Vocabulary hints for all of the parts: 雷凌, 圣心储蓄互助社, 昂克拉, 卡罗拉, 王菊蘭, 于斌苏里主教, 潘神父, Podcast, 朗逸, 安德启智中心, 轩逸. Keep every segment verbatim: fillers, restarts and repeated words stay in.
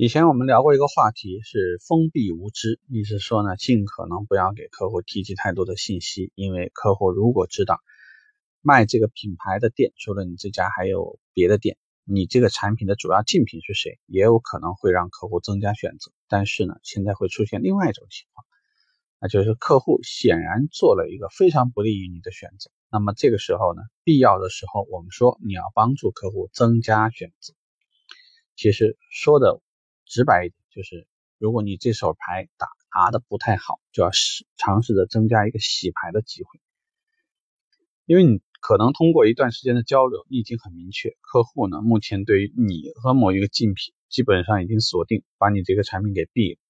以前我们聊过一个话题是封闭无知，意思说呢，尽可能不要给客户提及太多的信息，因为客户如果知道卖这个品牌的店除了你这家还有别的店，你这个产品的主要竞品是谁，也有可能会让客户增加选择。但是呢，现在会出现另外一种情况，那就是客户显然做了一个非常不利于你的选择。那么这个时候呢，必要的时候我们说你要帮助客户增加选择。其实说的直白一点，就是如果你这手牌打拿的不太好，就要尝试着增加一个洗牌的机会。因为你可能通过一段时间的交流，你已经很明确客户呢目前对于你和某一个竞品基本上已经锁定，把你这个产品给毙了，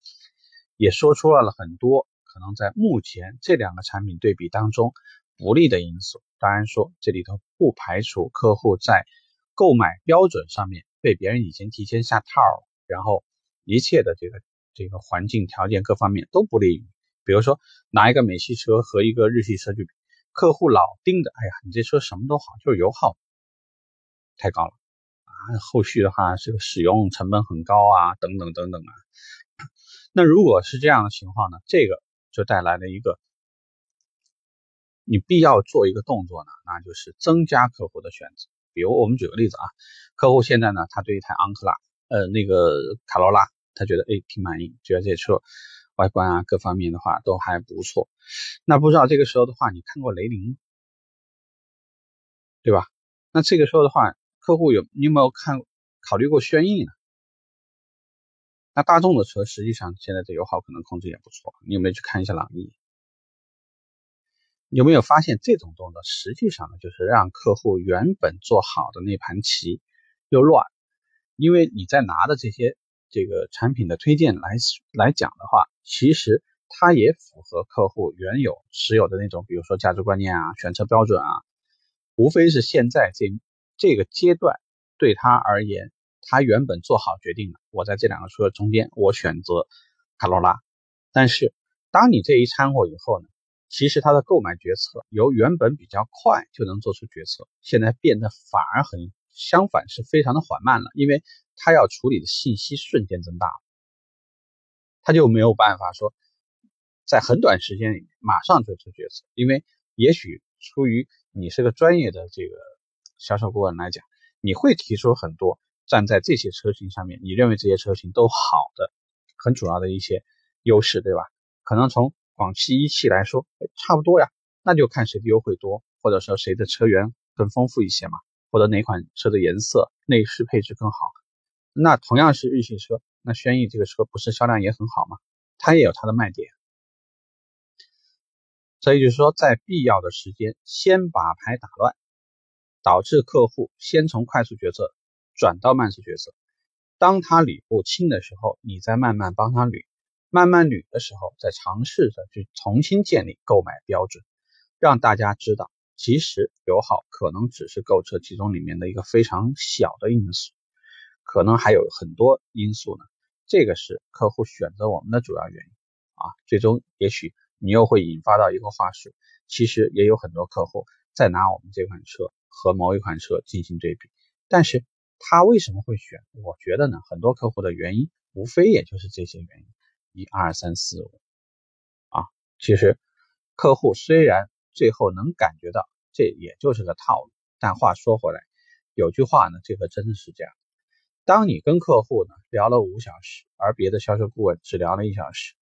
也说出了很多可能在目前这两个产品对比当中不利的因素。当然说这里头不排除客户在购买标准上面被别人已经提前下套了，然后一切的这个这个环境条件各方面都不利于。比如说拿一个美系车和一个日系车去比，客户老盯着，哎呀，你这车什么都好，就是油耗太高了啊，后续的话这个使用成本很高啊，等等等等啊。那如果是这样的情况呢，这个就带来了一个你必要做一个动作呢，那就是增加客户的选择。比如我们举个例子啊，客户现在呢，他对一台昂克拉呃，那个卡罗拉，他觉得哎挺满意，觉得这车外观啊各方面的话都还不错。那不知道这个时候的话，你看过雷凌，对吧？那这个时候的话，客户有你有没有看考虑过轩逸呢？那大众的车实际上现在的油耗可能控制也不错，你有没有去看一下朗逸？有没有发现这种动作实际上呢，就是让客户原本做好的那盘棋又乱？因为你在拿的这些这个产品的推荐来来讲的话，其实它也符合客户原有持有的那种，比如说价值观念啊、选车标准啊，无非是现在这这个阶段对他而言，他原本做好决定了，我在这两个车中间我选择卡罗拉，但是当你这一掺和以后呢，其实他的购买决策由原本比较快就能做出决策，现在变得反而很。相反是非常的缓慢了，因为他要处理的信息瞬间增大了，他就没有办法说在很短时间里马上做出决策。因为也许出于你是个专业的这个销售顾问来讲，你会提出很多站在这些车型上面你认为这些车型都好的很主要的一些优势，对吧？可能从广汽一汽来说差不多呀，那就看谁的优惠多，或者说谁的车源更丰富一些嘛，或者哪款车的颜色内饰配置更好。那同样是日系车，那轩逸这个车不是销量也很好吗？它也有它的卖点。所以就是说在必要的时间先把牌打乱，导致客户先从快速决策转到慢速决策。当他捋不清的时候，你再慢慢帮他捋，慢慢捋的时候再尝试着去重新建立购买标准，让大家知道其实油耗可能只是购车其中里面的一个非常小的因素，可能还有很多因素呢。这个是客户选择我们的主要原因啊。最终也许你又会引发到一个话术，其实也有很多客户在拿我们这款车和某一款车进行对比，但是他为什么会选？我觉得呢，很多客户的原因无非也就是这些原因，一二三四五啊。其实客户虽然最后能感觉到这也就是个套路，但话说回来，有句话呢，这个真的是这样，当你跟客户呢聊了五小时，而别的销售顾问只聊了一小时，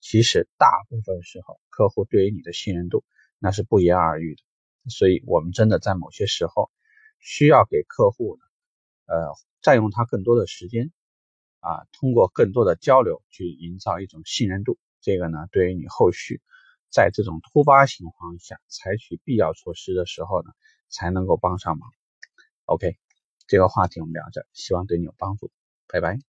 其实大部分时候客户对于你的信任度那是不言而喻的。所以我们真的在某些时候需要给客户呢，呃，占用他更多的时间啊，通过更多的交流去营造一种信任度。这个呢，对于你后续在这种突发情况下采取必要措施的时候呢，才能够帮上忙。OK， 这个话题我们聊着，希望对你有帮助，拜拜。